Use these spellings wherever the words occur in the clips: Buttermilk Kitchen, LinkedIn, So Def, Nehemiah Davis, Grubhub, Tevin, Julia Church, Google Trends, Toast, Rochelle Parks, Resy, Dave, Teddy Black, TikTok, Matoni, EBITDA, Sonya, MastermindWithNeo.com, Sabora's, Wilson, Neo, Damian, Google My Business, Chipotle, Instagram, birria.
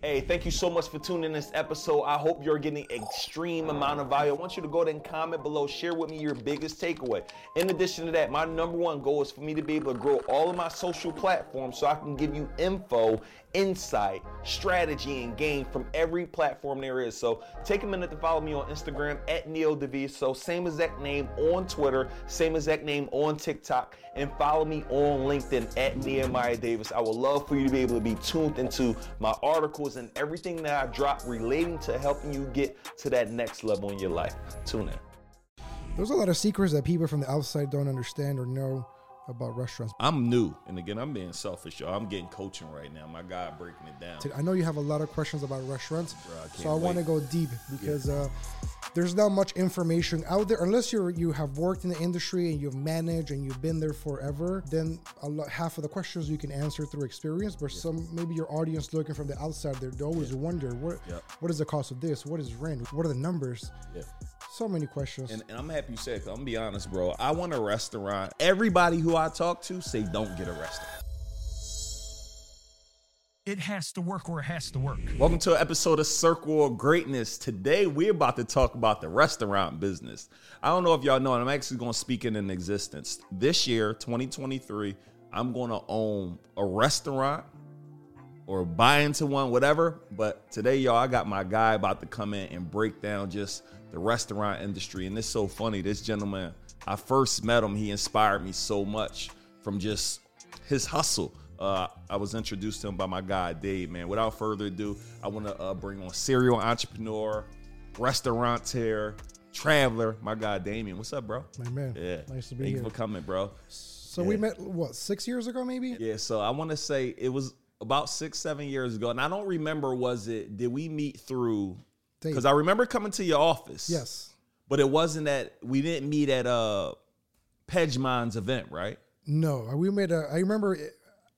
Hey, thank you so much for tuning in this episode. I hope you're getting an extreme amount of value. I want you to go ahead and comment below. Share with me your biggest takeaway. In addition to that, my number one goal is for me to be able to grow all of my social platforms so I can give you info, insight, strategy, and gain from every platform there is. So take a minute to follow me on Instagram at NeoDaviso, same exact name on Twitter, same exact name on TikTok, and follow me on LinkedIn at Nehemiah Davis. I would love for you to be able to be tuned into my articles and everything that I drop relating to helping you get to that next level in your life. Tune in. There's a lot of secrets that people from the outside don't understand or know about restaurants. I'm new. And again, I'm being selfish, y'all. I'm getting coaching right now. My guy breaking it down. I know you have a lot of questions about restaurants. Bro, so I want to go deep because there's not much information out there. Unless you have worked in the industry and you've managed and you've been there forever, then half of the questions you can answer through experience. But maybe your audience looking from the outside, they always wonder, what is the cost of this? What is rent? What are the numbers? Yeah. So many questions. And I'm happy you said it, 'cause I'm going to be honest, bro. I want a restaurant. Everybody who I talk to say don't get arrested. It has to work or it has to work. Welcome to an episode of Circle of Greatness. Today, we're about to talk about the restaurant business. I don't know if y'all know, and I'm actually going to speak it in existence. This year, 2023, I'm going to own a restaurant or buy into one, whatever. But today, y'all, I got my guy about to come in and break down just the restaurant industry. And it's so funny. This gentleman, I first met him, he inspired me so much from just his hustle. I was introduced to him by my guy, Dave, man. Without further ado, I want to bring on serial entrepreneur, restaurateur, traveler, my guy, Damian. What's up, bro? My man. Yeah. Nice to be here. Thank you for coming, bro. So we met, 6 years ago, maybe? Yeah, so I want to say it was about 6-7 years ago. And I don't remember, did we meet through, because I remember coming to your office. Yes. But it wasn't that, we didn't meet at Pegman's event, right? No, we met,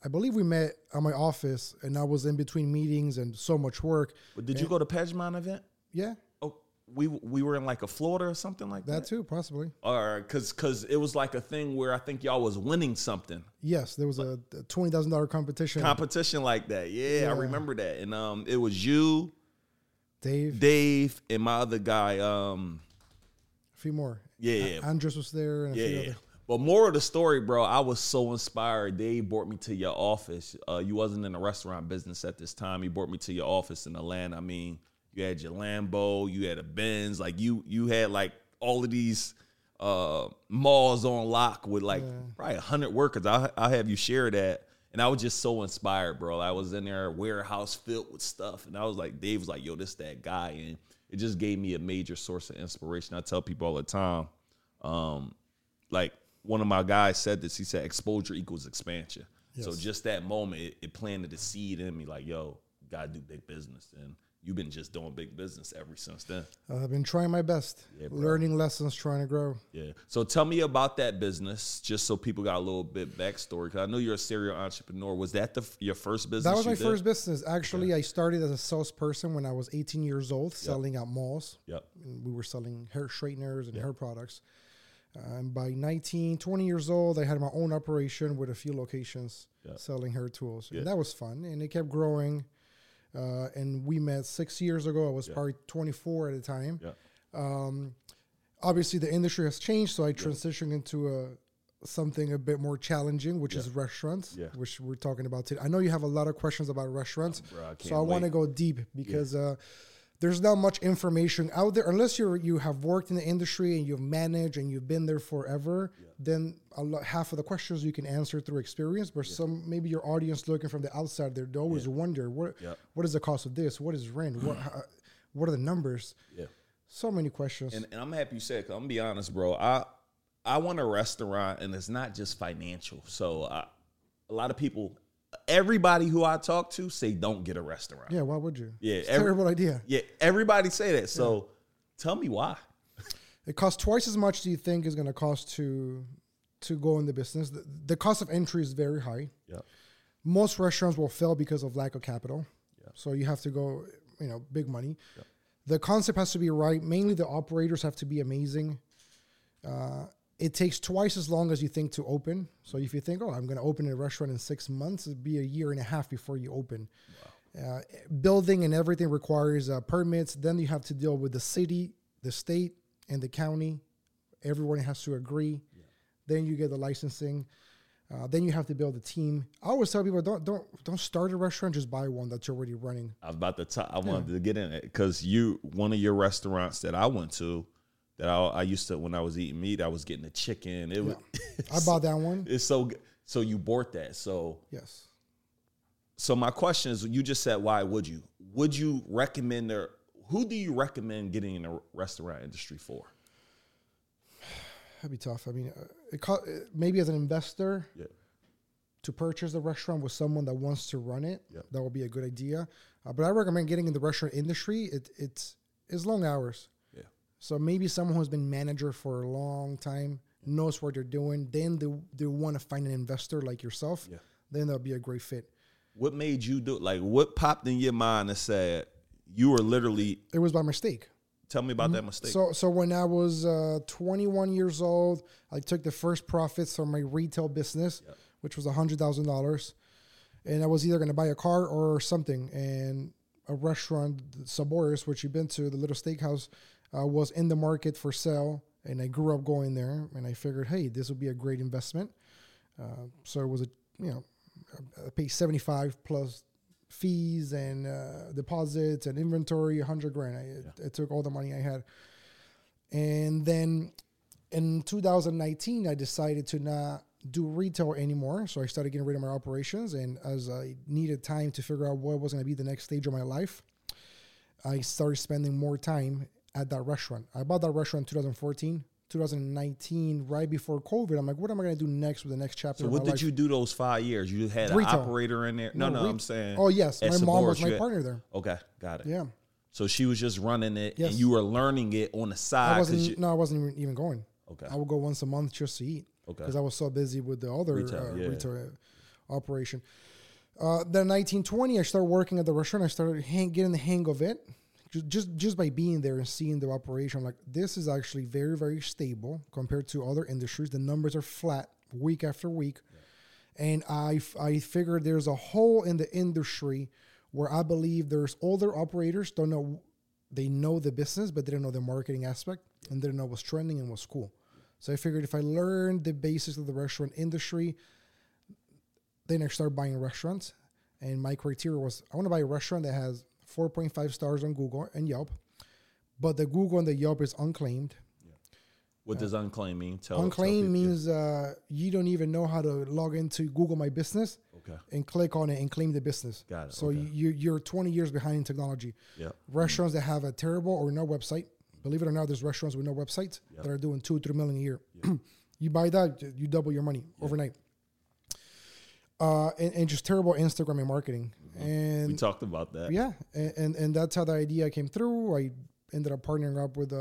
I believe we met at my office, and I was in between meetings and so much work. But did you go to Pegman event? Yeah. Oh, we were in like a Florida or something like that? That too, possibly. Or because it was like a thing where I think y'all was winning something. Yes, there was a $20,000 competition. Competition like that. Yeah, I remember that. And it was you, Dave, and my other guy. A few more. Yeah. Andres was there. And a few other. But more of the story, bro, I was so inspired. Dave brought me to your office. You wasn't in the restaurant business at this time. He brought me to your office in Atlanta. I mean, you had your Lambo, you had a Benz. Like, you had, like, all of these malls on lock with, like, probably 100 workers. I'll have you share that. And I was just so inspired, bro. I was in there, warehouse filled with stuff. And I was like, Dave was like, yo, this that guy. And it just gave me a major source of inspiration. I tell people all the time, one of my guys said this. He said, exposure equals expansion. Yes. So just that moment, it planted a seed in me like, yo, gotta do big business. And you've been just doing big business ever since then. I've been trying my best, learning lessons, trying to grow. Yeah. So tell me about that business, just so people got a little bit backstory. Because I know you're a serial entrepreneur. Was that your first business? That was my first business. Actually, I started as a salesperson when I was 18 years old, selling at malls. Yep. And we were selling hair straighteners and hair products. By 20 years old, I had my own operation with a few locations selling hair tools. And that was fun. And it kept growing. And we met 6 years ago. I was probably 24 at the time. Yeah. Obviously, the industry has changed. So I transitioned into something a bit more challenging, which is rrestaurants, which we're talking about today. I know you have a lot of questions about restaurants. Oh, bro, I want to go deep because... there's not much information out there. Unless you have worked in the industry and you've managed and you've been there forever, then half of the questions you can answer through experience. But maybe your audience looking from the outside, they always wonder, what is the cost of this? What is rent? What are the numbers? Yeah. So many questions. And I'm happy you said it, 'cause I'm going to be honest, bro. I want a restaurant, and it's not just financial. So a lot of people... Everybody who I talk to say don't get a restaurant. Yeah, why would you? Yeah, it's a terrible idea. Yeah, everybody say that. So tell me why. It costs twice as much do you think is going to cost to go in the business. The cost of entry is very high. Yeah. Most restaurants will fail because of lack of capital. Yeah. So you have to go, big money. Yeah. The concept has to be right. Mainly the operators have to be amazing. It takes twice as long as you think to open. So if you think, I'm going to open a restaurant in 6 months, it'd be a year and a half before you open. Wow. Building and everything requires permits. Then you have to deal with the city, the state, and the county. Everyone has to agree. Yeah. Then you get the licensing. Then you have to build a team. I always tell people, don't start a restaurant. Just buy one that's already running. I wanted to get in it because one of your restaurants that I went to, that I used to, when I was eating meat, I was getting the chicken. It was. I bought that one. It's so good. So you bought that. So yes. So my question is, you just said, why would you? Would you recommend who do you recommend getting in the restaurant industry for? That'd be tough. I mean, maybe as an investor, yeah, to purchase the restaurant with someone that wants to run it, yeah, that would be a good idea. But I recommend getting in the restaurant industry. It's long hours. Yeah. So maybe someone who's been manager for a long time, knows what they're doing. Then they want to find an investor like yourself. Yeah. Then that'll be a great fit. What made you do it? Like, what popped in your mind and said you were literally? It was by mistake. Tell me about that mistake. So when I was 21 years old, I took the first profits from my retail business, yep, which was $100,000. And I was either going to buy a car or something. And a restaurant, Sabora's, which you've been to, the little steakhouse, was in the market for sale. And I grew up going there. And I figured, hey, this would be a great investment. So it was I paid $75 plus fees and deposits and inventory, $100,000. I took all the money I had. And then in 2019, I decided to not do retail anymore. So I started getting rid of my operations. And as I needed time to figure out what was going to be the next stage of my life, I started spending more time at that restaurant. I bought that restaurant in 2014. 2019, right before COVID, I'm like, what am I going to do next with the next chapter? So what did you do those 5 years? You had an operator in there? No, I'm saying. Oh, yes. My mom was my partner there. Okay, got it. Yeah. So she was just running it, yes, and you were learning it on the side. I wasn't even going. Okay. I would go once a month just to eat. Okay. Because I was so busy with the other retail operation. Then 1920, I started working at the restaurant. I started getting the hang of it. Just by being there and seeing the operation, like, this is actually very, very stable compared to other industries. The numbers are flat week after week. Yeah. And I figured there's a hole in the industry where I believe there's older operators they know the business, but they don't know the marketing aspect, and they don't know what's trending and what's cool. So I figured if I learned the basics of the restaurant industry, then I started buying restaurants. And my criteria was, I want to buy a restaurant that has 4.5 stars on Google and Yelp, but the Google and the Yelp is unclaimed. Yeah. What does unclaimed mean? Unclaimed means you don't even know how to log into Google My Business, okay, and click on it and claim the business. Got it. So okay, you're 20 years behind in technology. Yeah. Restaurants that have a terrible or no website. Believe it or not, there's restaurants with no websites, yep, that are doing $2-3 million a year. Yep. You buy that, you double your money, yep, overnight. And just terrible Instagram and marketing. Mm-hmm. And we talked about that. Yeah. And that's how the idea came through. I ended up partnering up with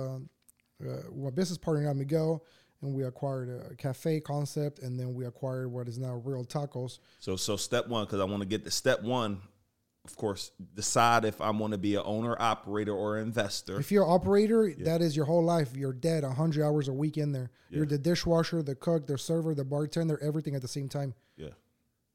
my business partner, Miguel, and we acquired a cafe concept, and then we acquired what is now Real Tacos. So step one, because I want to get to step one, of course, decide if I'm going to be an owner, operator, or investor. If you're an operator, yeah, that is your whole life. You're dead 100 hours a week in there. Yeah. You're the dishwasher, the cook, the server, the bartender, everything at the same time. Yeah.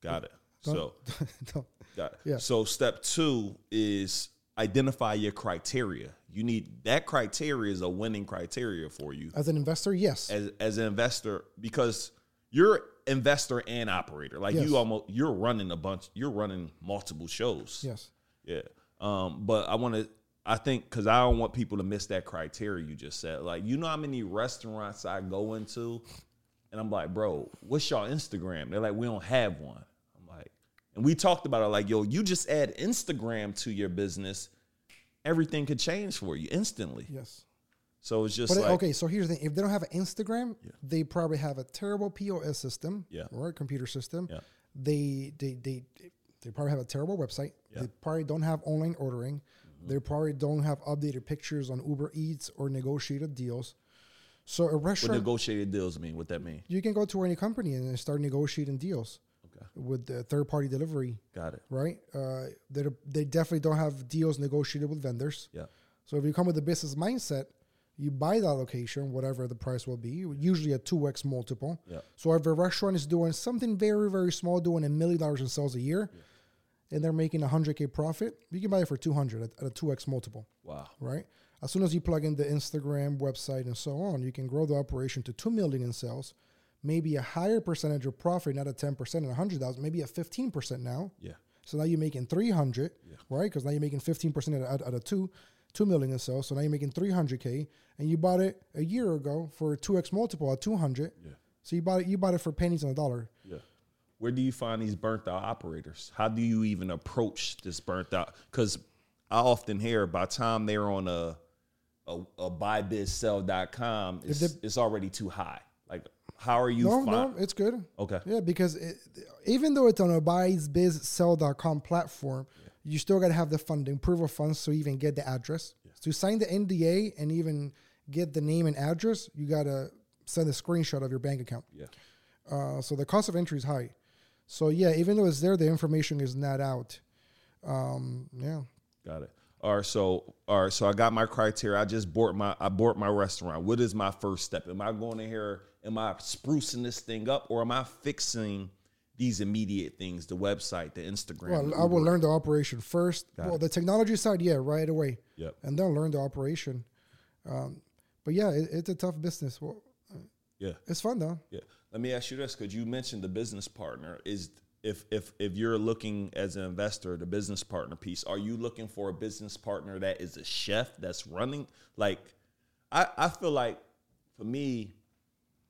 Got it. Got it. Yeah. So step two is identify your criteria. You need that criteria is a winning criteria for you. As an investor, yes. As an investor, because you're investor and operator. Like, yes, you're running a bunch. You're running multiple shows. Yes. Yeah. But I think because I don't want people to miss that criteria you just said. Like, you know how many restaurants I go into, and I'm like, bro, what's y'all Instagram? They're like, we don't have one. And we talked about it, like, yo, you just add Instagram to your business, everything could change for you instantly. Yes. So it's just okay, so here's the thing. If they don't have an Instagram, yeah, they probably have a terrible POS system, yeah, or a computer system. Yeah. They probably have a terrible website. Yeah. They probably don't have online ordering. Mm-hmm. They probably don't have updated pictures on Uber Eats or negotiated deals. So a restaurant. What negotiated deals mean? What that mean? You can go to any company and start negotiating deals with the third-party delivery. Got it. Right? They definitely don't have deals negotiated with vendors. Yeah. So if you come with a business mindset, you buy that location, whatever the price will be, usually a 2x multiple. Yeah. So if a restaurant is doing something very, very small, doing $1 million in sales a year, yeah, and they're making $100K profit, you can buy it for $200 at a 2X multiple. Wow. Right? As soon as you plug in the Instagram website and so on, you can grow the operation to $2 million in sales, maybe a higher percentage of profit, not a 10% and 100,000, maybe a 15% now. Yeah. So now you're making 300, right? Because now you're making 15% at a 2 million in sales. So now you're making 300K, and you bought it a year ago for a 2X multiple at 200. Yeah. So you bought it for pennies on the dollar. Yeah. Where do you find these burnt out operators? How do you even approach this burnt out? Because I often hear by the time they're on a buybizsell.com, it's already too high. Like, how are you? No, it's good. Okay. Yeah, because even though it's on a buybizsell.com platform, you still got to have the funding, proof of funds to even get the address. Yeah. To sign the NDA and even get the name and address, you got to send a screenshot of your bank account. Yeah. So the cost of entry is high. So, yeah, even though it's there, the information is not out. Yeah. Got it. All right, so I got my criteria. I bought my restaurant. What is my first step? Am I going in here? Am I sprucing this thing up, or am I fixing these immediate things, the website, the Instagram? Well, Uber. I will learn the operation first. Got it. The technology side, right away. Yep. And then learn the operation. But, yeah, it's a tough business. Well, yeah. It's fun, though. Yeah. Let me ask you this, because you mentioned the business partner. Is if you're looking as an investor, the business partner piece, are you looking for a business partner that is a chef that's running? Like, I feel like, for me,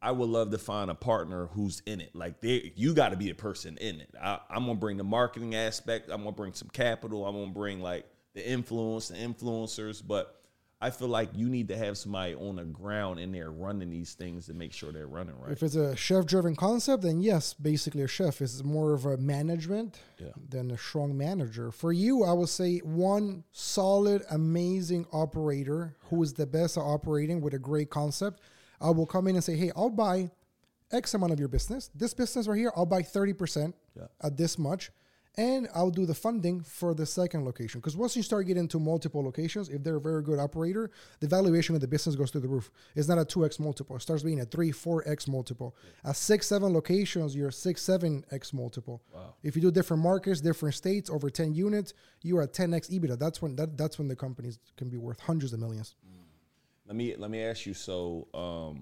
I would love to find a partner who's in it. Like, you got to be the person in it. I'm going to bring the marketing aspect. I'm going to bring some capital. I'm going to bring, like, the influence, the influencers. But I feel like you need to have somebody on the ground in there running these things to make sure they're running right. If it's a chef-driven concept, then yes, basically a chef is more of a management than a strong manager. For you, I would say one solid, amazing operator who is the best at operating with a great concept. I will come in and say, hey, I'll buy X amount of your business. This business right here, I'll buy 30% at this much. And I'll do the funding for the second location. Because once you start getting to multiple locations, if they're a very good operator, the valuation of the business goes through the roof. It's not a 2X multiple. It starts being a 3, 4X multiple. Yeah. At 6, 7 locations, you're 6, 7X multiple. Wow. If you do different markets, different states, over 10 units, you're at 10X EBITDA. That's when the companies can be worth hundreds of millions. Let me ask you, so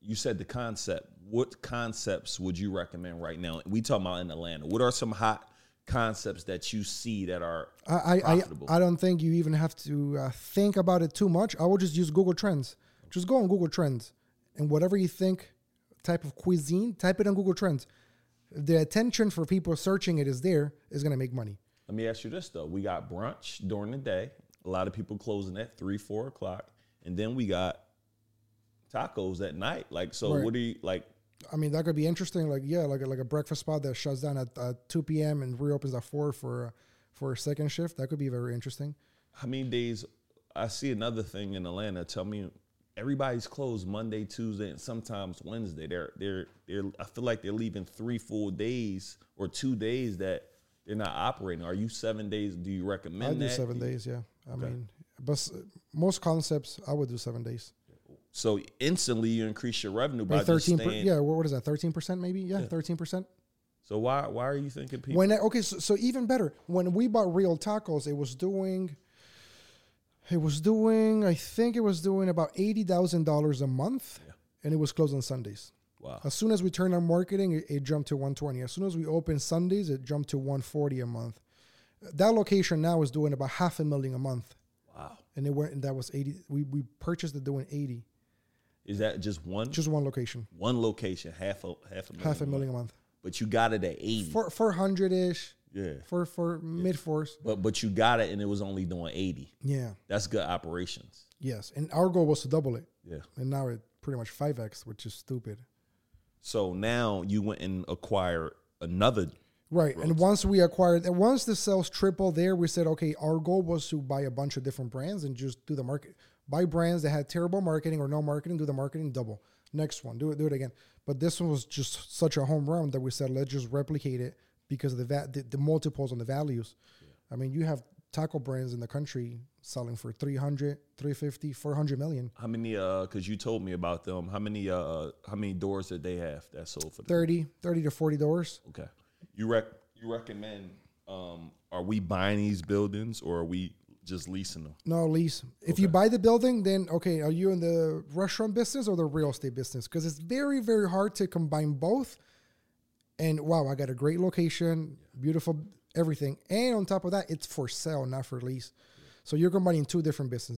you said the concept. What concepts would you recommend right now? We talking about in Atlanta. What are some hot concepts that you see that are profitable? I don't think you even have to think about it too much. I will just use Google Trends. Just go on Google Trends, and whatever you think type of cuisine, type it on Google Trends. The attention for people searching it is there. It's going to make money. Let me ask you this, though. We got brunch during the day. A lot of people closing at 3, 4 o'clock. And then we got tacos at night. Like, so right. What do you, like? I mean, that could be interesting. Like, yeah, like a breakfast spot that shuts down at 2 p.m. and reopens at 4 for a second shift. That could be very interesting. How many days? I see another thing in Atlanta. Tell me, everybody's closed Monday, Tuesday, and sometimes Wednesday. They're I feel like they're leaving 3 full days or 2 days that they're not operating. Are you 7 days? Do you recommend that? I do 7 days, yeah. I mean, but most concepts, I would do 7 days. So instantly you increase your revenue by 13%. What is that? 13% maybe? Yeah, 13%. So why are you thinking people? So even better, when we bought Real Tacos, it was doing about $80,000 a month, and it was closed on Sundays. Wow. As soon as we turned on marketing, it jumped to 120. As soon as we opened Sundays, it jumped to 140 a month. That location now is doing about $500,000 a month. Wow. And it went, and that was 80. We purchased it doing 80. Is that just one? Just one location. One location, half a million. $500,000 a month. But you got it at 80. 400-ish. Yeah. For mid fours. But you got it, and it was only doing 80. Yeah. That's good operations. Yes, and our goal was to double it. Yeah. And now it pretty much 5X, which is stupid. So now you went and acquired another. Right. Roads. And once the sales tripled there, we said, okay, our goal was to buy a bunch of different brands and just do the market. Buy brands that had terrible marketing or no marketing, do the marketing double. Next one, do it again. But this one was just such a home run that we said, let's just replicate it because of the multiples on the values. Yeah. I mean, you have taco brands in the country selling for $300, $350, $400 million. How many, because you told me about them, how many doors did they have that sold for them? 30 to 40 doors. Okay. You you recommend, are we buying these buildings or are we just leasing them? No, lease. If you buy the building, then, okay, are you in the restaurant business or the real estate business? Because it's very, very hard to combine both. And, wow, I got a great location, beautiful everything. And on top of that, it's for sale, not for lease. So you're combining two different businesses.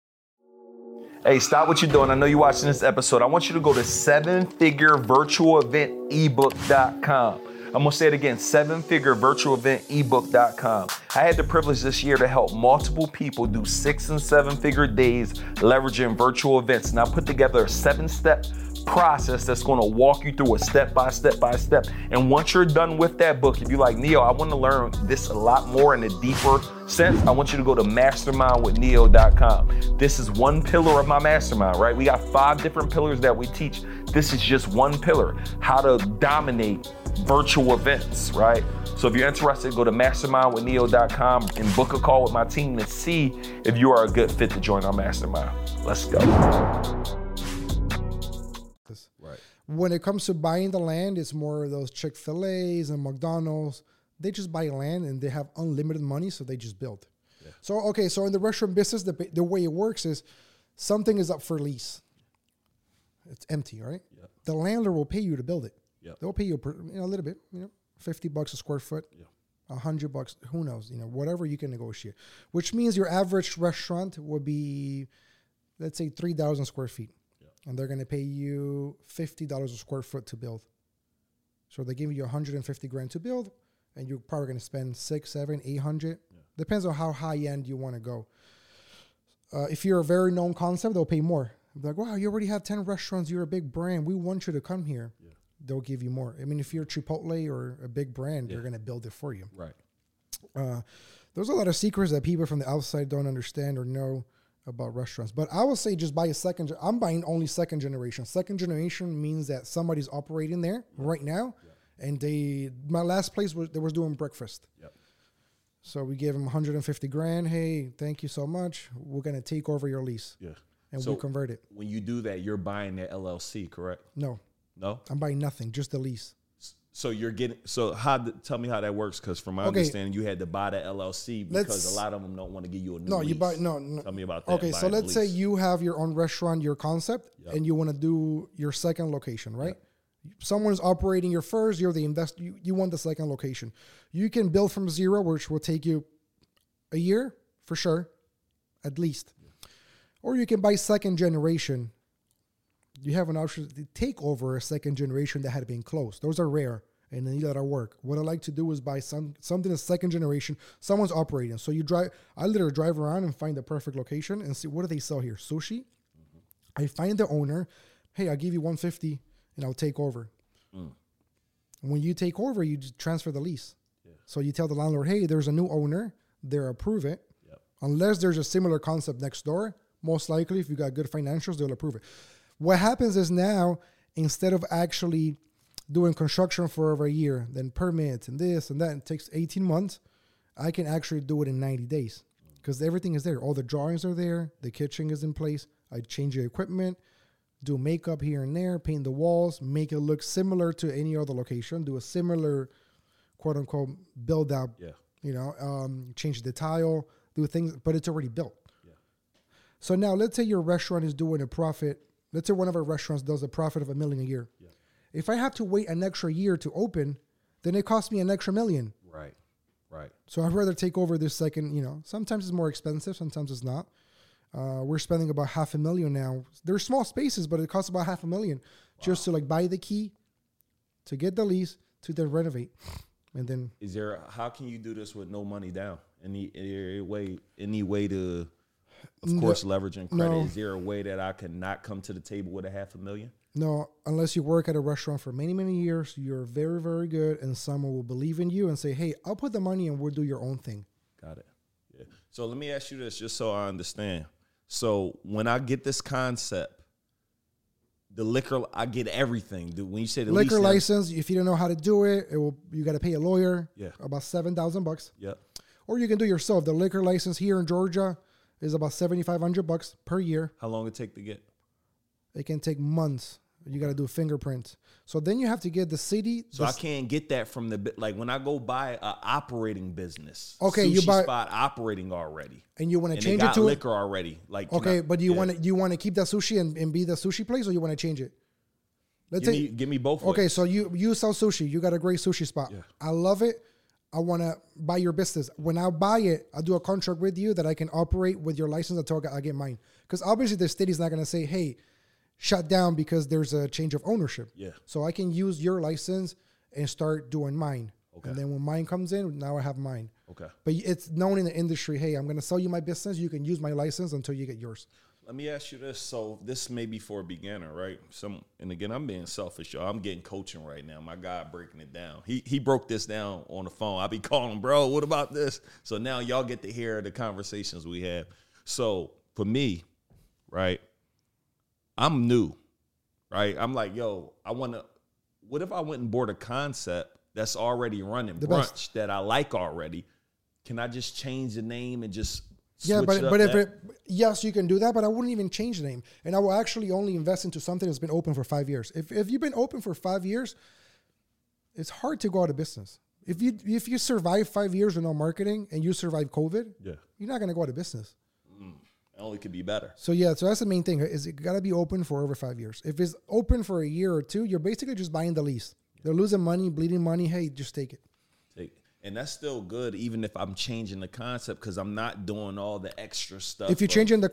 Hey, stop what you're doing. I know you're watching this episode. I want you to go to 7figurevirtualeventebook.com. I'm going to say it again, 7figurevirtualeventebook.com. I had the privilege this year to help multiple people do 6- and 7-figure days leveraging virtual events. And I put together a 7-step process that's going to walk you through a step by step. And once you're done with that book, if you're like, Neo, I want to learn this a lot more in a deeper sense, I want you to go to MastermindWithNeo.com. This is one pillar of my mastermind, right? We got 5 different pillars that we teach. This is just one pillar, how to dominate virtual events, right? So if you're interested, go to MastermindWithNeo.com and book a call with my team to see if you are a good fit to join our mastermind. Let's go. When it comes to buying the land, it's more of those Chick-fil-A's and McDonald's. They just buy land and they have unlimited money, so they just build. Yeah. So, okay, so in the restaurant business, the way it works is something is up for lease. It's empty, right? Yep. The landlord will pay you to build it. Yep. They'll pay you, a little bit, $50 a square foot, $100, who knows, whatever you can negotiate. Which means your average restaurant would be, let's say, 3,000 square feet. And they're going to pay you $50 a square foot to build. So they give you $150,000 to build, and you're probably going to spend $600, $700, $800. Yeah. Depends on how high end you want to go. If you're a very known concept, they'll pay more. They're like, wow, you already have 10 restaurants. You're a big brand. We want you to come here. Yeah. They'll give you more. I mean, if you're Chipotle or a big brand, they're going to build it for you. Right. There's a lot of secrets that people from the outside don't understand or know about restaurants, but I would say just buy a second. I'm buying only second generation. Second generation means that somebody's operating there right now, and my last place was doing breakfast. Yep. So we gave them $150,000. Hey, thank you so much. We're gonna take over your lease. Yeah, and so we'll convert it. When you do that, you're buying their LLC, correct? No, I'm buying nothing, just the lease. So you're getting, tell me how that works, because from my understanding, you had to buy the LLC because a lot of them don't want to give you a new lease. No. Tell me about that. Okay, so let's say you have your own restaurant, your concept, and you want to do your second location, right? Yep. Someone's operating your first, you're the investor, you want the second location. You can build from zero, which will take you a year, for sure, at least. Yeah. Or you can buy second generation. You have an option to take over a second generation that had been closed. Those are rare, and they need a lot of work. What I like to do is buy something that's second generation. Someone's operating. So I literally drive around and find the perfect location and see, what do they sell here? Sushi? Mm-hmm. I find the owner. Hey, I'll give you $150 and I'll take over. Mm. When you take over, you just transfer the lease. Yeah. So you tell the landlord, hey, there's a new owner. They'll approve it. Yep. Unless there's a similar concept next door. Most likely, if you got good financials, they'll approve it. What happens is now, instead of actually doing construction for over a year, then permits and this and that, it takes 18 months, I can actually do it in 90 days because everything is there. All the drawings are there. The kitchen is in place. I change the equipment, do makeup here and there, paint the walls, make it look similar to any other location, do a similar quote unquote build up, change the tile, do things, but it's already built. Yeah. So now let's say your restaurant is doing a profit. Let's say one of our restaurants does a profit of $1 million a year. Yeah. If I have to wait an extra year to open, then it costs me an extra $1 million. Right. So I'd rather take over this second, sometimes it's more expensive, sometimes it's not. We're spending about $500,000 now. There's small spaces, but it costs about $500,000 just to buy the key, to get the lease, to then renovate. And then how can you do this with no money down? Any way to... Of course, leveraging credit. No. Is there a way that I could not come to the table with $500,000? No, unless you work at a restaurant for many, many years, you're very, very good, and someone will believe in you and say, hey, I'll put the money and we'll do your own thing. Got it. Yeah. So let me ask you this just so I understand. So when I get this concept, the liquor, I get everything. When you say the liquor license, if you don't know how to do it, you got to pay a lawyer about $7,000. Yeah. Or you can do yourself. The liquor license here in Georgia is about $7,500 per year. How long it take to get? It can take months. You got to do fingerprints. So then you have to get the city. So I can't get that from the, like when I go buy an operating business. Okay, you buy spot operating already, and you want to change it to liquor already. Like okay, but you want to keep that sushi and be the sushi place, or you want to change it? Let's say give me both. Okay, so you sell sushi. You got a great sushi spot. Yeah. I love it. I want to buy your business. When I buy it, I'll do a contract with you that I can operate with your license until I get mine. Because obviously the city is not going to say, hey, shut down because there's a change of ownership. Yeah. So I can use your license and start doing mine. Okay. And then when mine comes in, now I have mine. Okay. But it's known in the industry, hey, I'm going to sell you my business. You can use my license until you get yours. Let me ask you this. So this may be for a beginner, right? And again, I'm being selfish, y'all. I'm getting coaching right now. My guy breaking it down. He broke this down on the phone. I be calling, bro, what about this? So now y'all get to hear the conversations we have. So for me, right, I'm new, right? I'm like, yo, what if I went and bought a concept that's already running brunch that I like already? Can I just change the name and just... Yeah, but if it, yes, you can do that, but I wouldn't even change the name. And I will actually only invest into something that's been open for 5 years. If you've been open for 5 years, it's hard to go out of business. If you survive 5 years with no marketing and you survive COVID, yeah, you're not going to go out of business. It only could be better. So yeah, so that's the main thing is it got to be open for over 5 years. If it's open for a year or two, you're basically just buying the lease. Yeah. They're losing money, bleeding money. Hey, just take it. And that's still good, even if I'm changing the concept, because I'm not doing all the extra stuff. If you're changing the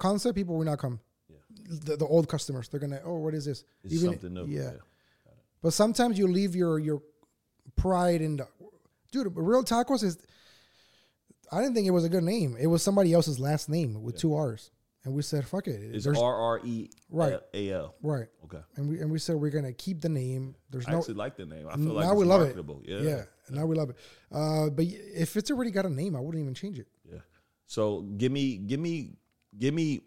concept, people will not come. Yeah. The old customers, they're gonna, oh, what is this? It's even something new. Yeah. But sometimes you leave your pride in the dude. Real Tacos is. I didn't think it was a good name. It was somebody else's last name with two R's, and we said, "Fuck it." It's RREAL. Right. Okay. And we said we're gonna keep the name. I actually like the name. I feel like it's marketable. It. Yeah. Now we love it. But if it's already got a name, I wouldn't even change it. Yeah. So give me,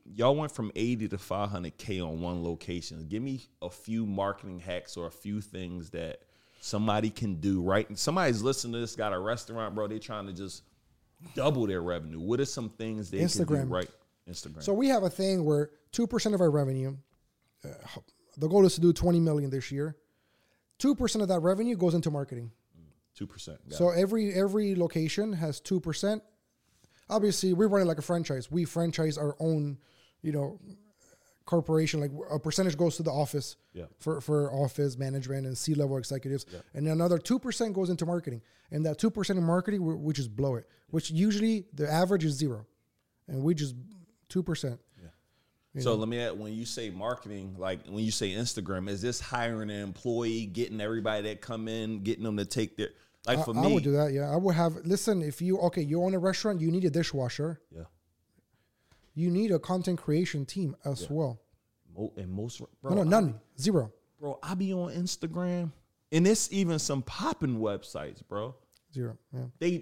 y'all went from 80 to 500K on one location. Give me a few marketing hacks or a few things that somebody can do, right? And somebody's listening to this, got a restaurant, bro. They're trying to just double their revenue. What are some things they can do, right? Instagram. So we have a thing where 2% of our revenue, the goal is to do 20 million this year. 2% of that revenue goes into marketing. 2%. So every location has 2%. Obviously, we run it like a franchise. We franchise our own, corporation. Like a percentage goes to the office for office management and C-level executives, and another 2% goes into marketing. And that 2% in marketing, we just blow it. Which usually the average is 0, and we just 2%. So let me add, when you say marketing, like when you say Instagram, is this hiring an employee, getting everybody that come in, getting them to take their, like for me. I would do that, yeah. I would have, listen, if you own a restaurant, you need a dishwasher. Yeah. You need a content creation team as well. And most, bro. No, none, 0. Bro, I be on Instagram, and it's even some popping websites, bro. 0, yeah.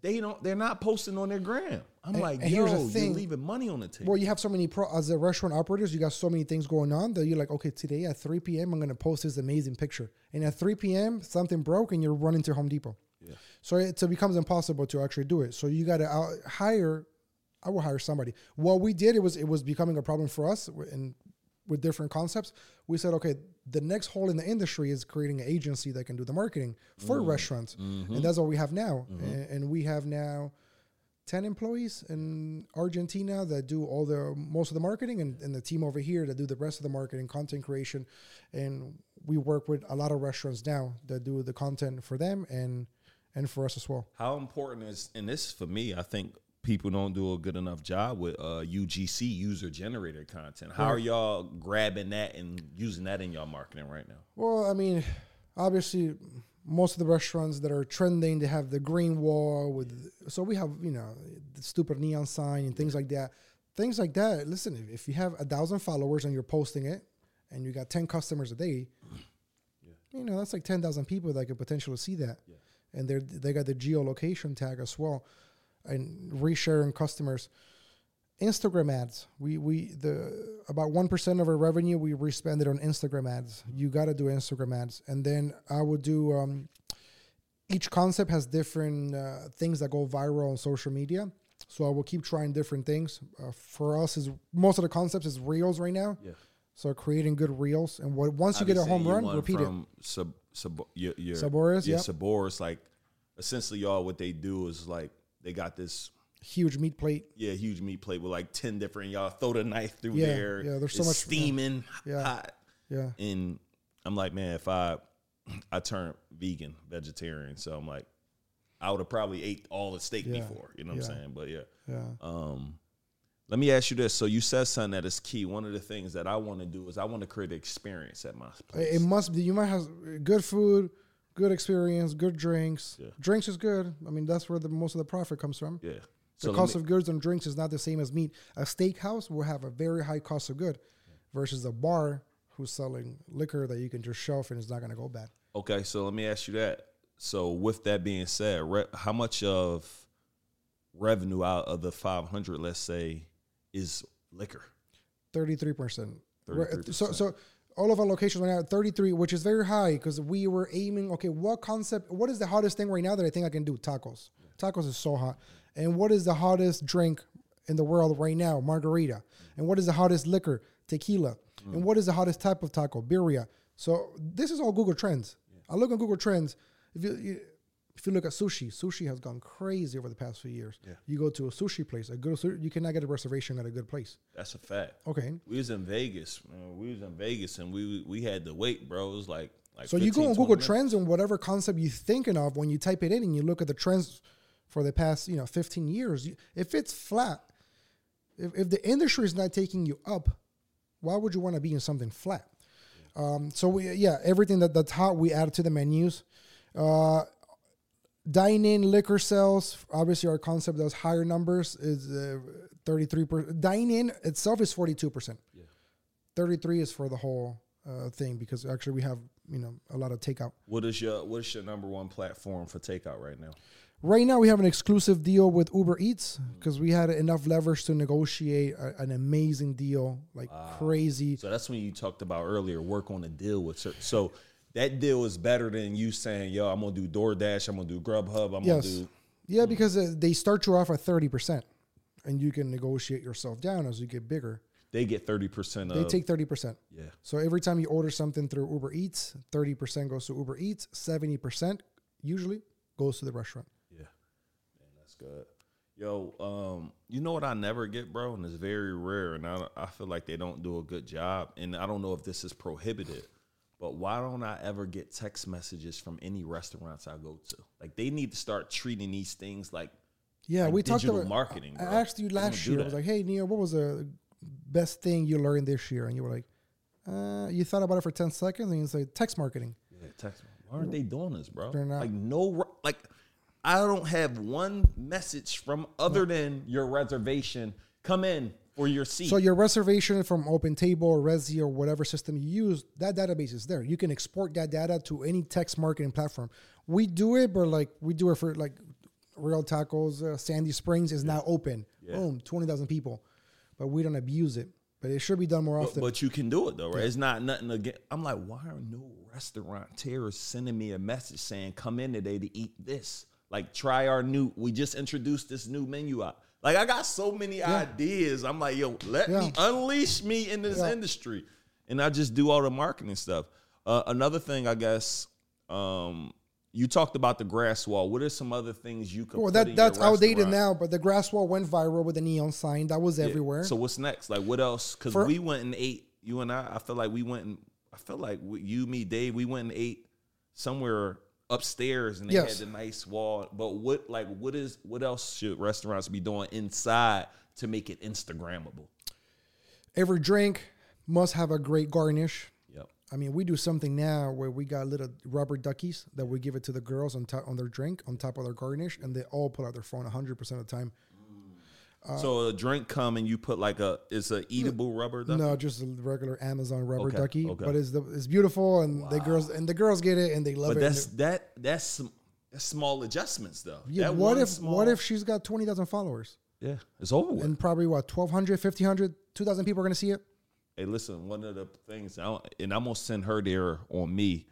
They're not posting on their gram. You're leaving money on the table. Well, you have so many as a restaurant operators, you got so many things going on that you're like, okay, today at 3 p.m. I'm going to post this amazing picture. And at 3 p.m. something broke and you're running to Home Depot. Yeah. So it becomes impossible to actually do it. So you got to I will hire somebody. What we did, it was becoming a problem for us and with different concepts. We said, okay, the next hole in the industry is creating an agency that can do the marketing for restaurants. Mm-hmm. And that's what we have now. Mm-hmm. And we have now 10 employees in Argentina that do most of the marketing and the team over here that do the rest of the marketing, content creation. And we work with a lot of restaurants now that do the content for them and for us as well. How important is, and this for me, I think people don't do a good enough job with UGC, user generated content. How are y'all grabbing that and using that in y'all marketing right now? Well, I mean, obviously most of the restaurants that are trending, they have the green wall with, so we have, the stupid neon sign and things like that. Things like that. Listen, if you have 1,000 followers and you're posting it and you got 10 customers a day, that's like 10,000 people that could potentially see that. Yeah. And they got the geolocation tag as well. And resharing customers. Instagram ads. We about 1% of our revenue we respended on Instagram ads. You got to do Instagram ads. And then I would do each concept has different things that go viral on social media. So I will keep trying different things. For us, most of the concepts is reels right now. Yeah. So creating good reels, and what once you get a home run, repeat it. Sabora's, yeah. Sabora's, like, essentially, y'all, what they do is, like, they got this huge meat plate. Yeah, huge meat plate with like 10 different. Y'all throw the knife through there. Yeah, there's so much steaming, hot. Yeah, and I'm like, man, if I turned vegan, vegetarian, so I'm like, I would have probably ate all the steak before. You know what I'm saying? But let me ask you this. So you said something that is key. One of the things that I want to do is I want to create an experience at my place. It must be, you might have good food, good experience, good drinks. Yeah. Drinks is good. I mean, that's where the most of the profit comes from. Yeah. The cost of goods on drinks is not the same as meat. A steakhouse will have a very high cost of good versus a bar who's selling liquor that you can just shelf and it's not going to go bad. Okay. So let me ask you that. So with that being said, how much of revenue out of the 500, let's say, is liquor? 33%. So all of our locations right now at 33, which is very high because we were aiming, okay, what is the hottest thing right now that I think I can do? Tacos. Yeah. Tacos is so hot. And what is the hottest drink in the world right now? Margarita. Mm-hmm. And what is the hottest liquor? Tequila. Mm-hmm. And what is the hottest type of taco? Birria. So this is all Google Trends. Yeah. I look on Google Trends. If you look at sushi has gone crazy over the past few years. Yeah. You go to a sushi place, you cannot get a reservation at a good place. That's a fact. Okay. We was in Vegas, man. And we had to wait, bro. It was like so 15, you go on Google Trends and whatever concept you're thinking of, when you type it in and you look at the trends for the past 15 years, if it's flat, if the industry is not taking you up, why would you want to be in something flat? Yeah. Everything that's hot we add to the menus. Dine-in liquor sales, obviously our concept that has higher numbers is 33%. Dine-in itself is 42%. Yeah. 33 is for the whole thing because actually we have a lot of takeout. What is your number one platform for takeout right now? Right now we have an exclusive deal with Uber Eats because we had enough leverage to negotiate an amazing deal, crazy. So that's when you talked about earlier, work on a deal with certain. So that deal is better than you saying, yo, I'm going to do DoorDash, I'm going to do Grubhub, I'm going to do... Yeah, because they start you off at 30%, and you can negotiate yourself down as you get bigger. They get 30% of... They take 30%. Yeah. So every time you order something through Uber Eats, 30% goes to Uber Eats, 70% usually goes to the restaurant. Yeah. Man, that's good. Yo, you know what I never get, bro? And it's very rare, and I feel like they don't do a good job, and I don't know if this is prohibited. But why don't I ever get text messages from any restaurants I go to? Like, they need to start treating these things like we talked about digital marketing. I asked you last year. I was like, hey, Neo, what was the best thing you learned this year? And you were like, you thought about it for 10 seconds, and you said, text marketing. Yeah, text marketing. Why aren't they doing this, bro? They're not. I don't have one message from other than your reservation. Come in. Or your seat. So your reservation from Open Table or Resy or whatever system you use, that database is there. You can export that data to any text marketing platform. We do it, but we do it for Real Tacos. Sandy Springs is now open. Yeah. Boom, 20,000 people. But we don't abuse it. But it should be done more often. But you can do it, though, right? Yeah. It's not nothing again. I'm like, why are no restaurateurs sending me a message saying, come in today to eat this? Like, try our new, we just introduced this new menu out. Like, I got so many ideas. I'm like, yo, let me unleash me in this industry. And I just do all the marketing stuff. Another thing, I guess, you talked about the grass wall. What are some other things you could put in your restaurant? That's outdated now, but the grass wall went viral with a neon sign. That was everywhere. So what's next? Like, what else? Because we went and ate, you and I feel like we went and, I feel like you, me, Dave, we went and ate somewhere upstairs and they had the nice wall, but what else should restaurants be doing inside to make it Instagrammable? Every drink must have a great garnish. Yep. I mean, we do something now where we got little rubber duckies that we give it to the girls on their drink on top of their garnish, and they all put out their phone 100% of the time. So a drink come and you put it's an eatable rubber ducky? No, just a regular Amazon rubber ducky. Okay. But it's beautiful and the girls get it and they love it. But that's small adjustments though. Yeah. What if she's got 20,000 followers? Yeah, it's over with. And probably 1,200, 1,500, 2,000 people are gonna see it. Hey, listen, one of the things and I'm gonna send her there on me.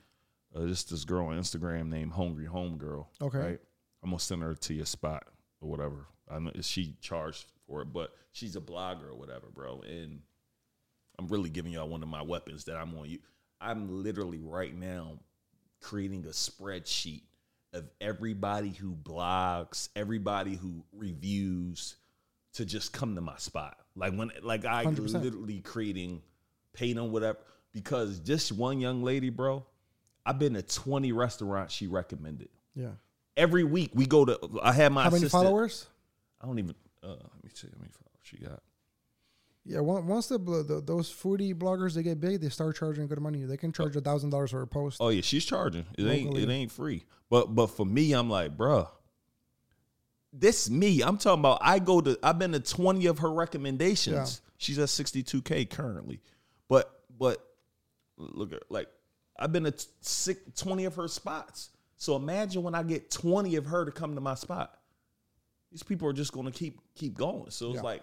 Just this girl on Instagram named Hungry Home Girl. Okay, right? I'm gonna send her to your spot or whatever. I know she charged for it, but she's a blogger or whatever, bro. And I'm really giving y'all one of my weapons that I'm on you. I'm literally right now creating a spreadsheet of everybody who blogs, everybody who reviews, to just come to my spot. Like when, like I 100%. Literally creating paid on whatever, because just one young lady, bro, I've been to 20 restaurants she recommended. Yeah. Every week we go to, I had my assistant. How many followers? I don't even, let me see how many followers she got. Yeah, once those foodie bloggers, they get big, they start charging good money. They can charge $1,000 for a post. Oh yeah, she's charging. It ain't free. But for me, I'm like, bruh, this me. I'm talking about I've been to 20 of her recommendations. Yeah. She's at 62K currently. But look at, like, I've been to 20 of her spots. So imagine when I get 20 of her to come to my spot. These people are just gonna keep going. So it's like,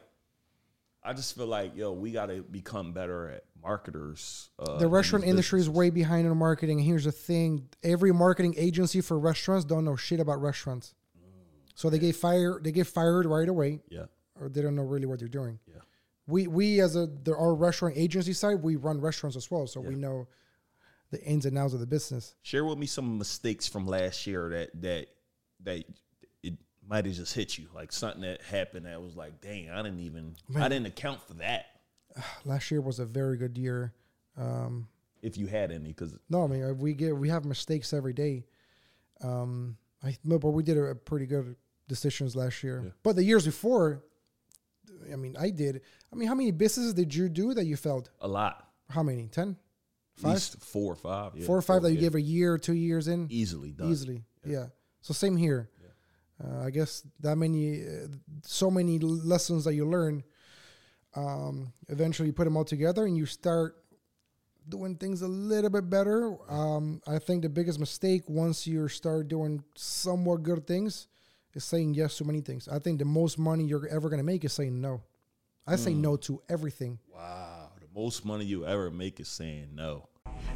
I just feel like, yo, we got to become better at marketers. The restaurant industry is way behind in marketing. Here's the thing. Every marketing agency for restaurants don't know shit about restaurants. So they get fired right away. Yeah. Or they don't know really what they're doing. Yeah. We as our restaurant agency side, we run restaurants as well. So we know the ins and outs of the business. Share with me some mistakes from last year that might have just hit you, like something that happened that was like, dang, I didn't account for that. Last year was a very good year. If you had any, because no, I mean, we have mistakes every day. But we did a pretty good decisions last year. Yeah. But the years before, I mean, how many businesses did you do that you failed? A lot. How many? 10? 5? At least 4 or 5. Yeah. 4 or 5 that you gave a year or 2 years in? Easily done. Yeah. So same here. I guess so many lessons that you learn, eventually you put them all together and you start doing things a little bit better. I think the biggest mistake once you start doing somewhat good things is saying yes to many things. I think the most money you're ever going to make is saying no. I say no to everything. Wow. The most money you ever make is saying no.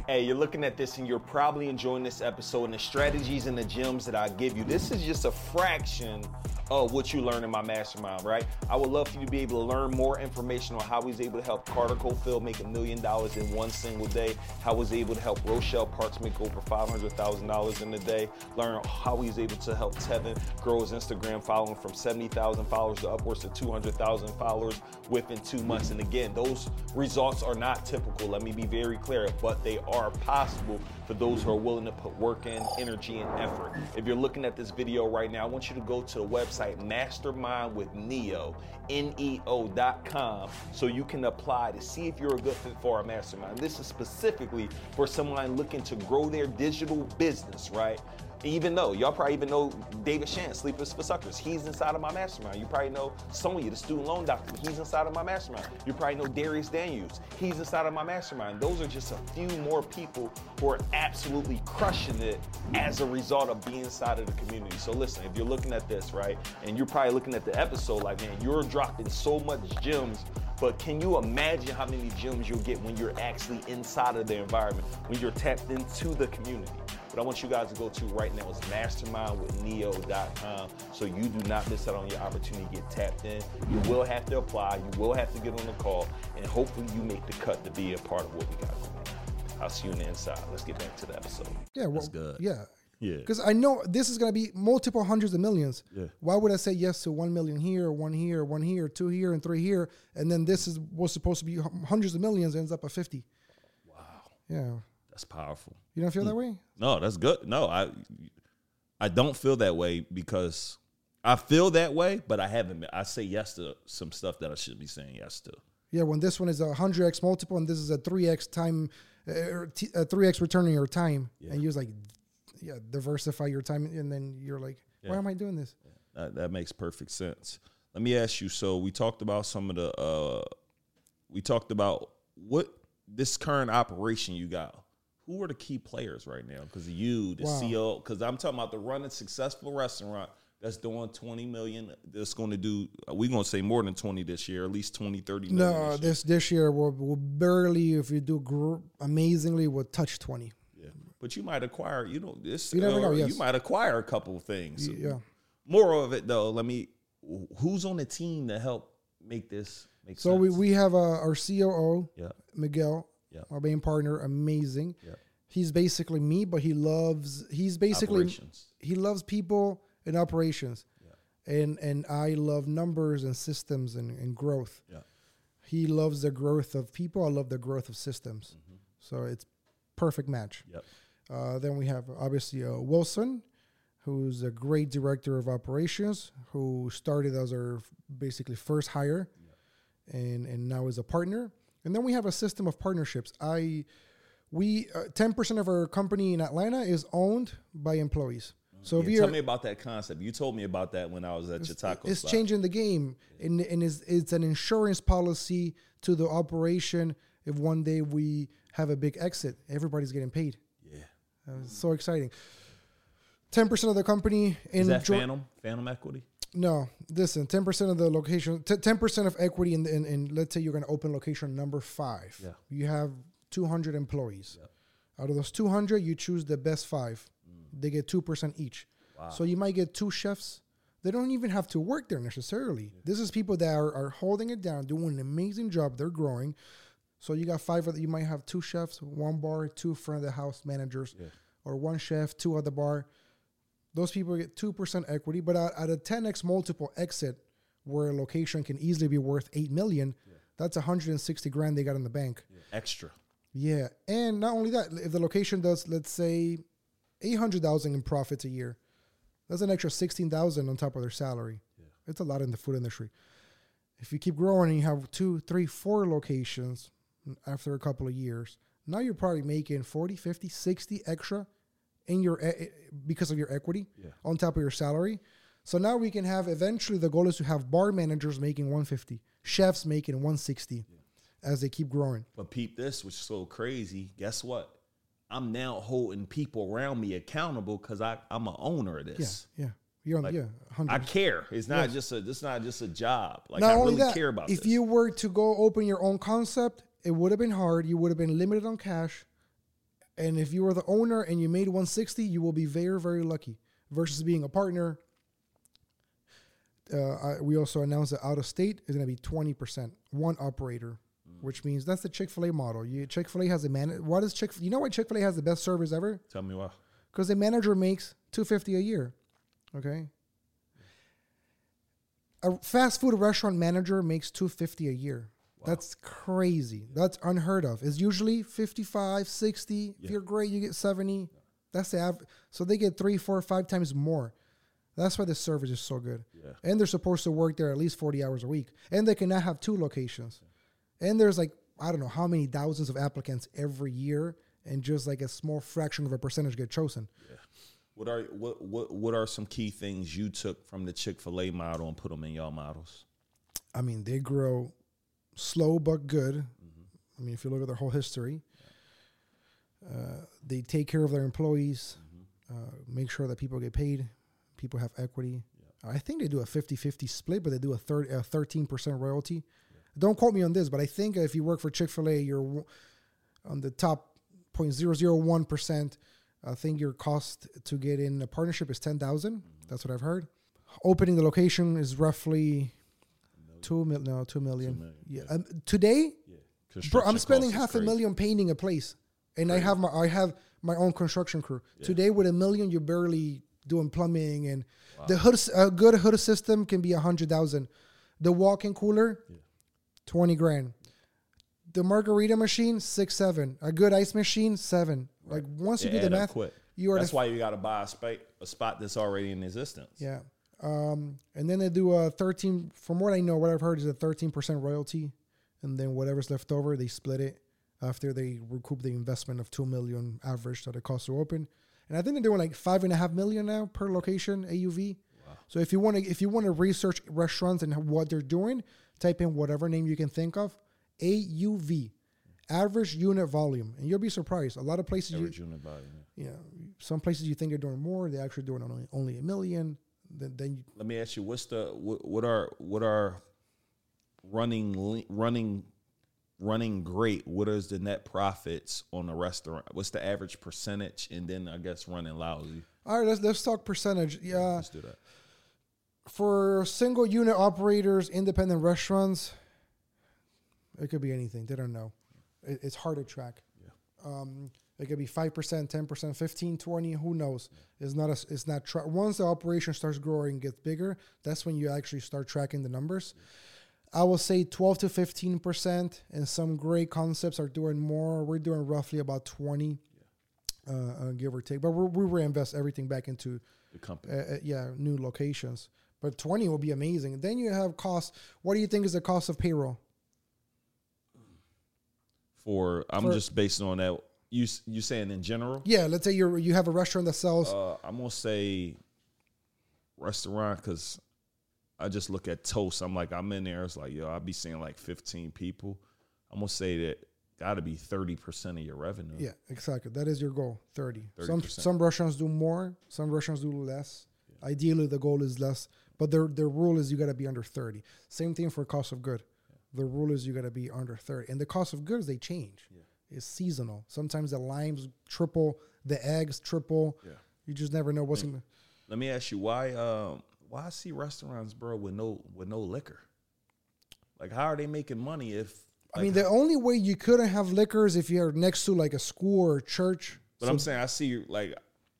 Hey, you're looking at this and you're probably enjoying this episode and the strategies and the gems that I give you. This is just a fraction of what you learn in my mastermind, right? I would love for you to be able to learn more information on how he's able to help Carter Cofield make $1 million in one single day, how he's able to help Rochelle Parks make over $500,000 in a day, learn how he's able to help Tevin grow his Instagram following from 70,000 followers to upwards to 200,000 followers within 2 months. And again, those results are not typical. Let me be very clear, but they are possible for those who are willing to put work in, energy, and effort. If you're looking at this video right now, I want you to go to the website MastermindWithNeo.com so you can apply to see if you're a good fit for our mastermind. This is specifically for someone looking to grow their digital business, right? Even though, y'all probably even know David Shands, Sleepers for Suckers, he's inside of my mastermind. You probably know Sonya, the student loan doctor, he's inside of my mastermind. You probably know Darius Daniels, he's inside of my mastermind. Those are just a few more people who are absolutely crushing it as a result of being inside of the community. So listen, if you're looking at this, right, and you're probably looking at the episode like, man, you're dropping so much gems, but can you imagine how many gems you'll get when you're actually inside of the environment, when you're tapped into the community? What I want you guys to go to right now is MastermindWithNeo.com so you do not miss out on your opportunity to get tapped in. You will have to apply. You will have to get on the call. And hopefully you make the cut to be a part of what we got going on. I'll see you on the inside. Let's get back to the episode. Yeah, well, that's good. Yeah. Because I know this is going to be multiple hundreds of millions. Yeah. Why would I say yes to 1 million here, one here, one here, two here, and three here, and then this was supposed to be hundreds of millions, ends up at 50? Wow. Yeah. That's powerful. You don't feel that way? No, that's good. No, I don't feel that way because I feel that way, but I haven't. I say yes to some stuff that I shouldn't be saying yes to. Yeah, when this one is a 100x multiple and this is a 3x time, a 3x return on your time, and you're like, diversify your time, and then you're like, why am I doing this? Yeah. That makes perfect sense. Let me ask you. So we talked about some of the, we talked about what this current operation you got. Who are the key players right now? Because you, the CEO, because I'm talking about the running successful restaurant that's doing 20 million. That's going to do, we're going to say more than 20 this year, at least 20, 30 million. No, this year we'll barely, if you do amazingly, we'll touch 20. Yeah. But you might acquire, you never know, yes. You might acquire a couple of things. Yeah. More of it though, who's on the team to help make this make sense. So we have our COO, Miguel, our main partner, amazing. Yeah. He's basically me, but he loves people and operations. Yeah. And I love numbers and systems and growth. Yeah. He loves the growth of people. I love the growth of systems. Mm-hmm. So it's perfect match. Yep. Then we have obviously Wilson, who's a great director of operations, who started as our basically first hire, and now is a partner. And then we have a system of partnerships. 10% of our company in Atlanta is owned by employees. So tell me about that concept. You told me about that when I was at your taco spot. It's changing the game, and it's an insurance policy to the operation. If one day we have a big exit, everybody's getting paid. Yeah, so exciting. 10% of the company in is that phantom equity? No, listen. 10% of the location, 10% of equity in let's say you're going to open location number 5. Yeah, you have 200 employees. Yeah. Out of those 200, you choose the best 5. They get 2% each. Wow. So you might get 2 chefs. They don't even have to work there necessarily. Yeah. This is people that are holding it down, doing an amazing job. They're growing. So you got 5 of that. You might have 2 chefs, 1 bar, 2 front of the house managers, or 1 chef, 2 at the bar. Those people get 2% equity, but at a 10x multiple exit, where a location can easily be worth $8 million, that's 160 grand they got in the bank. Yeah. Extra. Yeah, and not only that, if the location does, let's say, 800,000 in profits a year, that's an extra 16,000 on top of their salary. Yeah. It's a lot in the food industry. If you keep growing and you have 2, 3, 4 locations after a couple of years, now you're probably making 40, 50, 60 extra in your because of your equity on top of your salary. So now we can have, eventually the goal is to have bar managers making 150, chefs making 160 as they keep growing. But peep this, which is so crazy. Guess what? I'm now holding people around me accountable because I'm an owner of this. Yeah, yeah. You're on, like, 100%. I care. It's not just a job. Like, not I only really that, care about if this. If you were to go open your own concept, it would have been hard. You would have been limited on cash. And if you were the owner and you made 160, you will be very, very lucky versus being a partner. We also announced that out of state is going to be 20%, one operator. Which means that's the Chick-fil-A model. Chick-fil-A has a manager. What is Chick? You know why Chick-fil-A has the best service ever? Tell me why. Because the manager makes $250 a year. Okay. A fast food restaurant manager makes $250 a year. Wow. That's crazy. That's unheard of. It's usually 55, 60. Yeah. If you're great, you get 70. Yeah. That's the average. So they get 3, 4, 5 times more. That's why the service is so good. Yeah. And they're supposed to work there at least 40 hours a week. And they cannot have 2 locations. Yeah. And there's, like, I don't know how many thousands of applicants every year, and just like a small fraction of a percentage get chosen. Yeah. What are some key things you took from the Chick-fil-A model and put them in y'all models? I mean, they grow slow but good. Mm-hmm. I mean, if you look at their whole history, they take care of their employees, make sure that people get paid, people have equity. Yeah. I think they do a 50-50 split, but they do a 13% royalty. Don't quote me on this, but I think if you work for Chick-fil-A, you're on the top 0.001%. I think your cost to get in a partnership is $10,000. Mm-hmm. That's what I've heard. Opening the location is roughly $2 million. Yeah. Today, bro, I'm spending $500,000 painting a place, and crazy. I have my own construction crew. Yeah. Today, with $1 million, you're barely doing plumbing, and the hood. A good hood system can be $100,000. The walk-in cooler. Yeah. $20,000. The margarita machine, 6, 7. A good ice machine, 7. Right. Like, once you do the math, you are. That's why you got to buy a spot that's already in existence. Yeah. And then they do a 13. From what I know, what I've heard is a 13% royalty, and then whatever's left over, they split it after they recoup the investment of $2 million average that it costs to open. And I think they're doing like $5.5 million now per location AUV. Wow. So if you want to research restaurants and what they're doing, type in whatever name you can think of, AUV, average unit volume, and you'll be surprised. A lot of places, some places you think they're doing more, they're actually doing only $1 million. Then let me ask you, what are running great? What is the net profits on a restaurant? What's the average percentage? And then I guess running lousy. All right, let's talk percentage. Yeah, let's do that. for single unit operators, independent restaurants, it could be anything. They don't know. It's hard to track. Yeah. It could be 5%, 10%, 15%, 20%. Who knows? Yeah. It's not once the operation starts growing and gets bigger, that's when you actually start tracking the numbers. Yeah. I will say 12 to 15%, and some great concepts are doing more. We're doing roughly about 20, yeah. Give or take. But we reinvest everything back into the company. New locations. But 20 will be amazing. Then you have costs. What do you think is the cost of payroll? I'm just basing on that. You saying in general? Yeah, let's say you have a restaurant that sells. I'm gonna say restaurant because I just look at Toast. I'm in there. It's like I'll be seeing like 15 people. I'm gonna say that got to be 30% of your revenue. Yeah, exactly. That is your goal. 30%. Some restaurants do more. Some restaurants do less. Yeah. Ideally, the goal is less, but their rule is you got to be under 30. Same thing for cost of good. The rule is you got to be under 30. And the cost of goods, they change. Yeah. It's seasonal. Sometimes the limes triple, the eggs triple. Yeah. You just never know what's going to... Let me ask you, why I see restaurants, bro, with no liquor? Like, how are they making money if... the only way you couldn't have liquor is if you're next to, like, a school or a church. But so I'm saying, I see, like,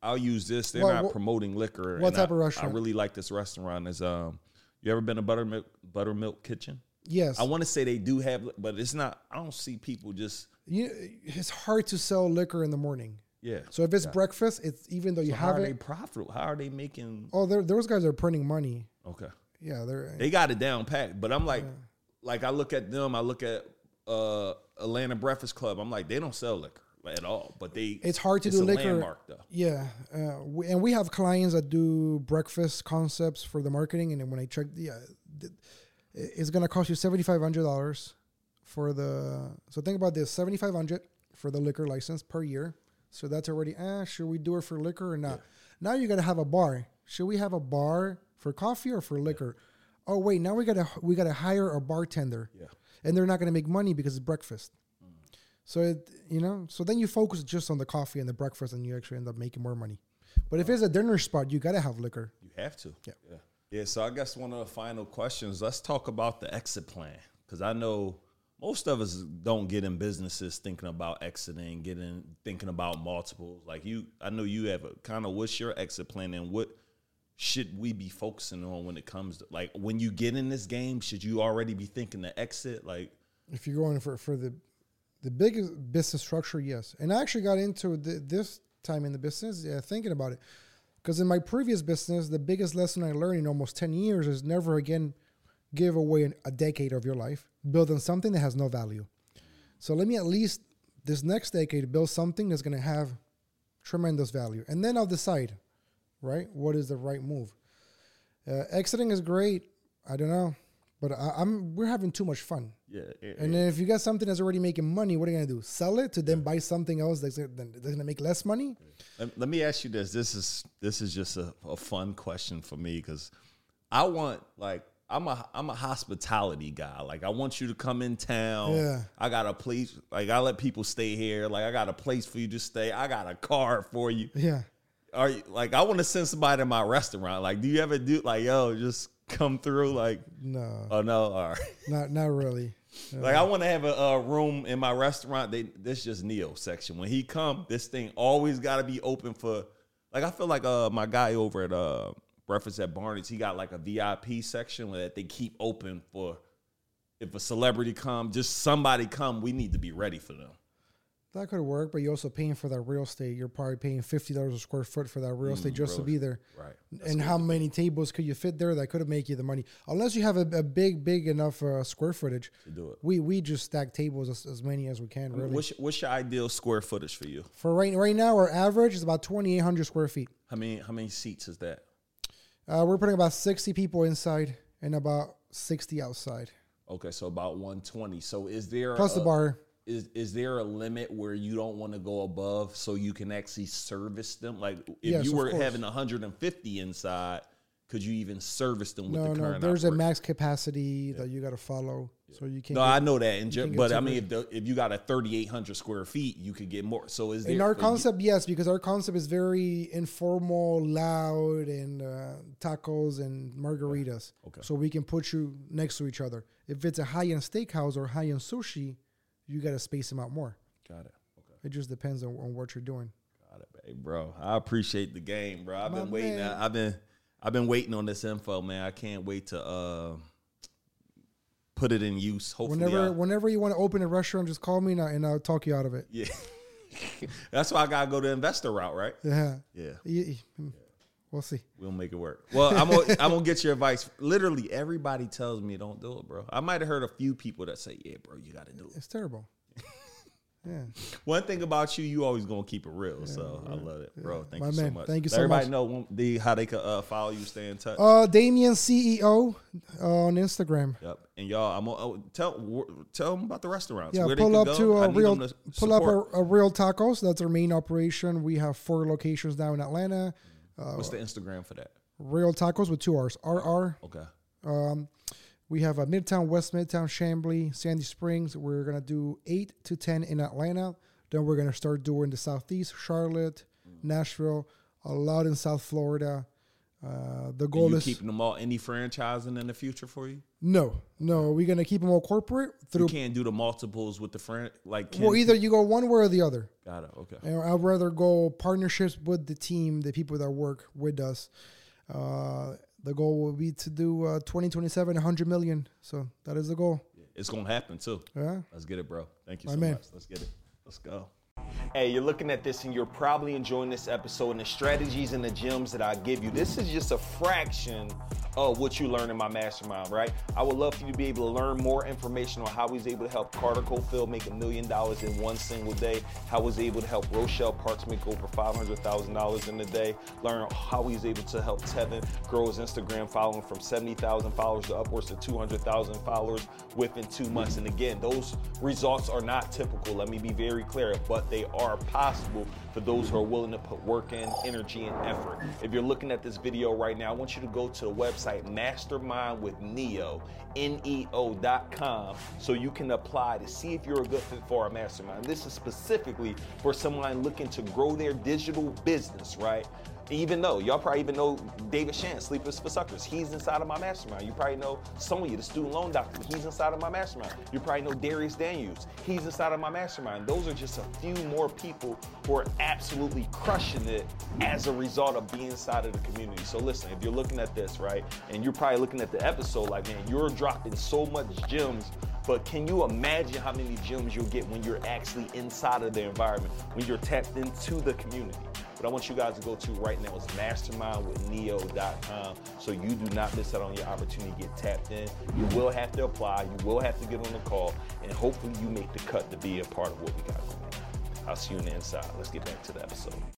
I'll use this. They're not promoting liquor. What type of restaurant? I really like this restaurant. You ever been to Buttermilk Kitchen? Yes. I want to say they do have, but it's not, I don't see people just. It's hard to sell liquor in the morning. Yeah. So if it's breakfast, it's even though you have it. How are they profitable? How are they making? Oh, those guys are printing money. Okay. Yeah. They got it down pat, but I'm like, I look at them, I look at Atlanta Breakfast Club. I'm like, they don't sell liquor at all, but it's hard to do liquor. It's a landmark though. Yeah. And we have clients that do breakfast concepts for the marketing. And then when I check, it's going to cost you $7,500 for the... So think about this, $7,500 for the liquor license per year. So that's already, should we do it for liquor or not? Yeah. Now you got to have a bar. Should we have a bar for coffee or for liquor? Yeah. Oh, wait, now we got to hire a bartender. Yeah. And they're not going to make money because it's breakfast. Mm. So, so then you focus just on the coffee and the breakfast and you actually end up making more money. But if it's a dinner spot, you got to have liquor. You have to. Yeah. Yeah, so I guess one of the final questions, let's talk about the exit plan. Because I know most of us don't get in businesses thinking about exiting, thinking about multiples. Like I know you have a kind of what's your exit plan and what should we be focusing on when it comes to, like when you get in this game, should you already be thinking the exit? Like if you're going for the biggest business structure, yes. And I actually got into this time in the business thinking about it. Because in my previous business, the biggest lesson I learned in almost 10 years is never again give away a decade of your life, building something that has no value. So let me at least this next decade build something that's going to have tremendous value. And then I'll decide, right, what is the right move. Exiting is great. I don't know. But we're having too much fun. Yeah. And then if you got something that's already making money, what are you going to do? Sell it to then buy something else that's going to make less money? Let me ask you this. This is just a fun question for me because I want, like, I'm a hospitality guy. Like, I want you to come in town. Yeah. I got a place. Like, I let people stay here. Like, I got a place for you to stay. I got a car for you. Yeah. Are you, like, I want to send somebody to my restaurant. Like, do you ever do, like, yo, just... come through? Like, no. Oh no. All right. Not really. Like, I want to have a room in my restaurant. This just Neo section. When he come, this thing always got to be open for, like, I feel like my guy over at Breakfast at Barney's, he got like a VIP section where that they keep open for if a celebrity come, just somebody come, we need to be ready for them. That could work, but you're also ppaying for that real estate. You're probably paying $50 a square foot for that real estate just to be there. Right. That's how many tables could you fit there that could have made you the money? Unless you have a big enough square footage. To do it. We just stack tables as many as we can, really. What's your ideal square footage for you? For right now, our average is about 2,800 square feet. How many seats is that? We're putting about 60 people inside and about 60 outside. Okay, so about 120. So is there... plus the bar... Is there a limit where you don't want to go above so you can actually service them? Like, if you were having 150 inside, could you even service them with the current operation? There's a max capacity that you got to follow. So you can't. No, I know that. But I mean, if you got a 3,800 square feet, you could get more. So is there, in our concept, yes, because our concept is very informal, loud, and tacos and margaritas. Okay. So we can put you next to each other. If it's a high-end steakhouse or high-end sushi, you got to space them out more. Got it. Okay. It just depends on what you're doing. Got it, hey, bro. I appreciate the game, bro. I've been waiting. I've been waiting on this info, man. I can't wait to put it in use. Hopefully, whenever you want to open a restaurant, just call me and I'll talk you out of it. Yeah, that's why I gotta go the investor route, right? Yeah. We'll see. We'll make it work. Well, I'm gonna get your advice. Literally, everybody tells me don't do it, bro. I might have heard a few people that say, "Yeah, bro, you gotta do it." It's terrible. Yeah. One thing about you, you always gonna keep it real. Yeah, so right. I love it, bro. Thank you so much. Thank you so much. Everybody know how they can follow you, stay in touch. Damian CEO on Instagram. Yep. And y'all, I'm gonna tell them about the restaurants. Yeah. Where pull they up go. To a real. To pull up a Real Tacos. That's our main operation. We have 4 locations now in Atlanta. What's the Instagram for that? Real Tacos with 2 R's. RR. Okay. We have a Midtown, West Midtown, Chamblee, Sandy Springs. We're going to do 8 to 10 in Atlanta. Then we're going to start doing the Southeast, Charlotte, Nashville, a lot in South Florida. The goal is keeping them all. Any franchising in the future for you? No. We're going to keep them all corporate. You can't do the multiples with the either you go one way or the other. Got it. Okay. And I'd rather go partnerships with the team, the people that work with us. The goal will be to do 2027, 100 million. So that is the goal. Yeah, it's going to happen, too. Yeah. Let's get it, bro. Thank you so much. Let's get it. Let's go. Hey, you're looking at this and you're probably enjoying this episode and the strategies and the gems that I give you. This is just a fraction of what you learn in my mastermind, right? I would love for you to be able to learn more information on how he's able to help Carter Cofield make $1 million in one single day, how he's able to help Rochelle Parks make over $500,000 in a day, learn how he's able to help Tevin grow his Instagram following from 70,000 followers to upwards to 200,000 followers within 2 months. And again, those results are not typical. Let me be very clear, but they are possible for those who are willing to put work in, energy, and effort. If you're looking at this video right now, I want you to go to the website MastermindWithNeo.com so you can apply to see if you're a good fit for our mastermind. This is specifically for someone looking to grow their digital business, right? Even though, y'all probably even know David Shands, Sleepers for Suckers, he's inside of my mastermind. You probably know Sonya, the student loan doctor, he's inside of my mastermind. You probably know Darius Daniels, he's inside of my mastermind. Those are just a few more people who are absolutely crushing it as a result of being inside of the community. So listen, if you're looking at this, right, and you're probably looking at the episode like, man, you're dropping so much gems, but can you imagine how many gems you'll get when you're actually inside of the environment, when you're tapped into the community? What I want you guys to go to right now is MastermindWithNeo.com so you do not miss out on your opportunity to get tapped in. You will have to apply. You will have to get on the call. And hopefully you make the cut to be a part of what we got going on. I'll see you on the inside. Let's get back to the episode.